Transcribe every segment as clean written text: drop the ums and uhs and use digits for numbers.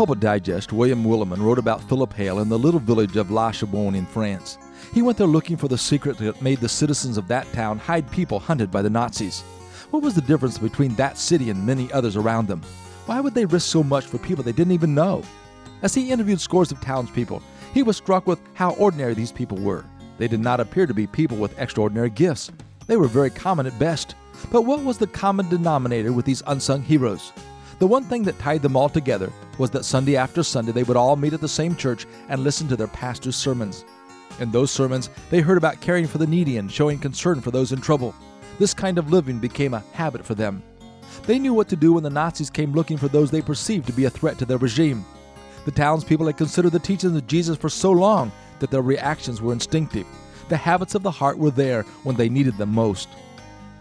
Pulpit Digest, William Willimon wrote about Philip Hale in the little village of La Chabonne in France. He went there looking for the secret that made the citizens of that town hide people hunted by the Nazis. What was the difference between that city and many others around them? Why would they risk so much for people they didn't even know? As he interviewed scores of townspeople, he was struck with how ordinary these people were. They did not appear to be people with extraordinary gifts. They were very common at best. But what was the common denominator with these unsung heroes? The one thing that tied them all together was that Sunday after Sunday they would all meet at the same church and listen to their pastor's sermons. In those sermons, they heard about caring for the needy and showing concern for those in trouble. This kind of living became a habit for them. They knew what to do when the Nazis came looking for those they perceived to be a threat to their regime. The townspeople had considered the teachings of Jesus for so long that their reactions were instinctive. The habits of the heart were there when they needed them most.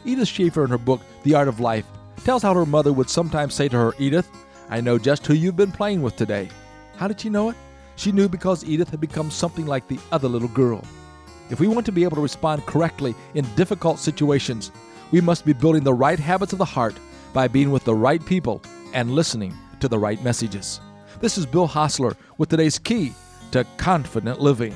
Edith Schaefer, in her book, The Art of Life, tells how her mother would sometimes say to her, "Edith, I know just who you've been playing with today." How did she know it? She knew because Edith had become something like the other little girl. If we want to be able to respond correctly in difficult situations, we must be building the right habits of the heart by being with the right people and listening to the right messages. This is Bill Hostler with today's Key to Confident Living.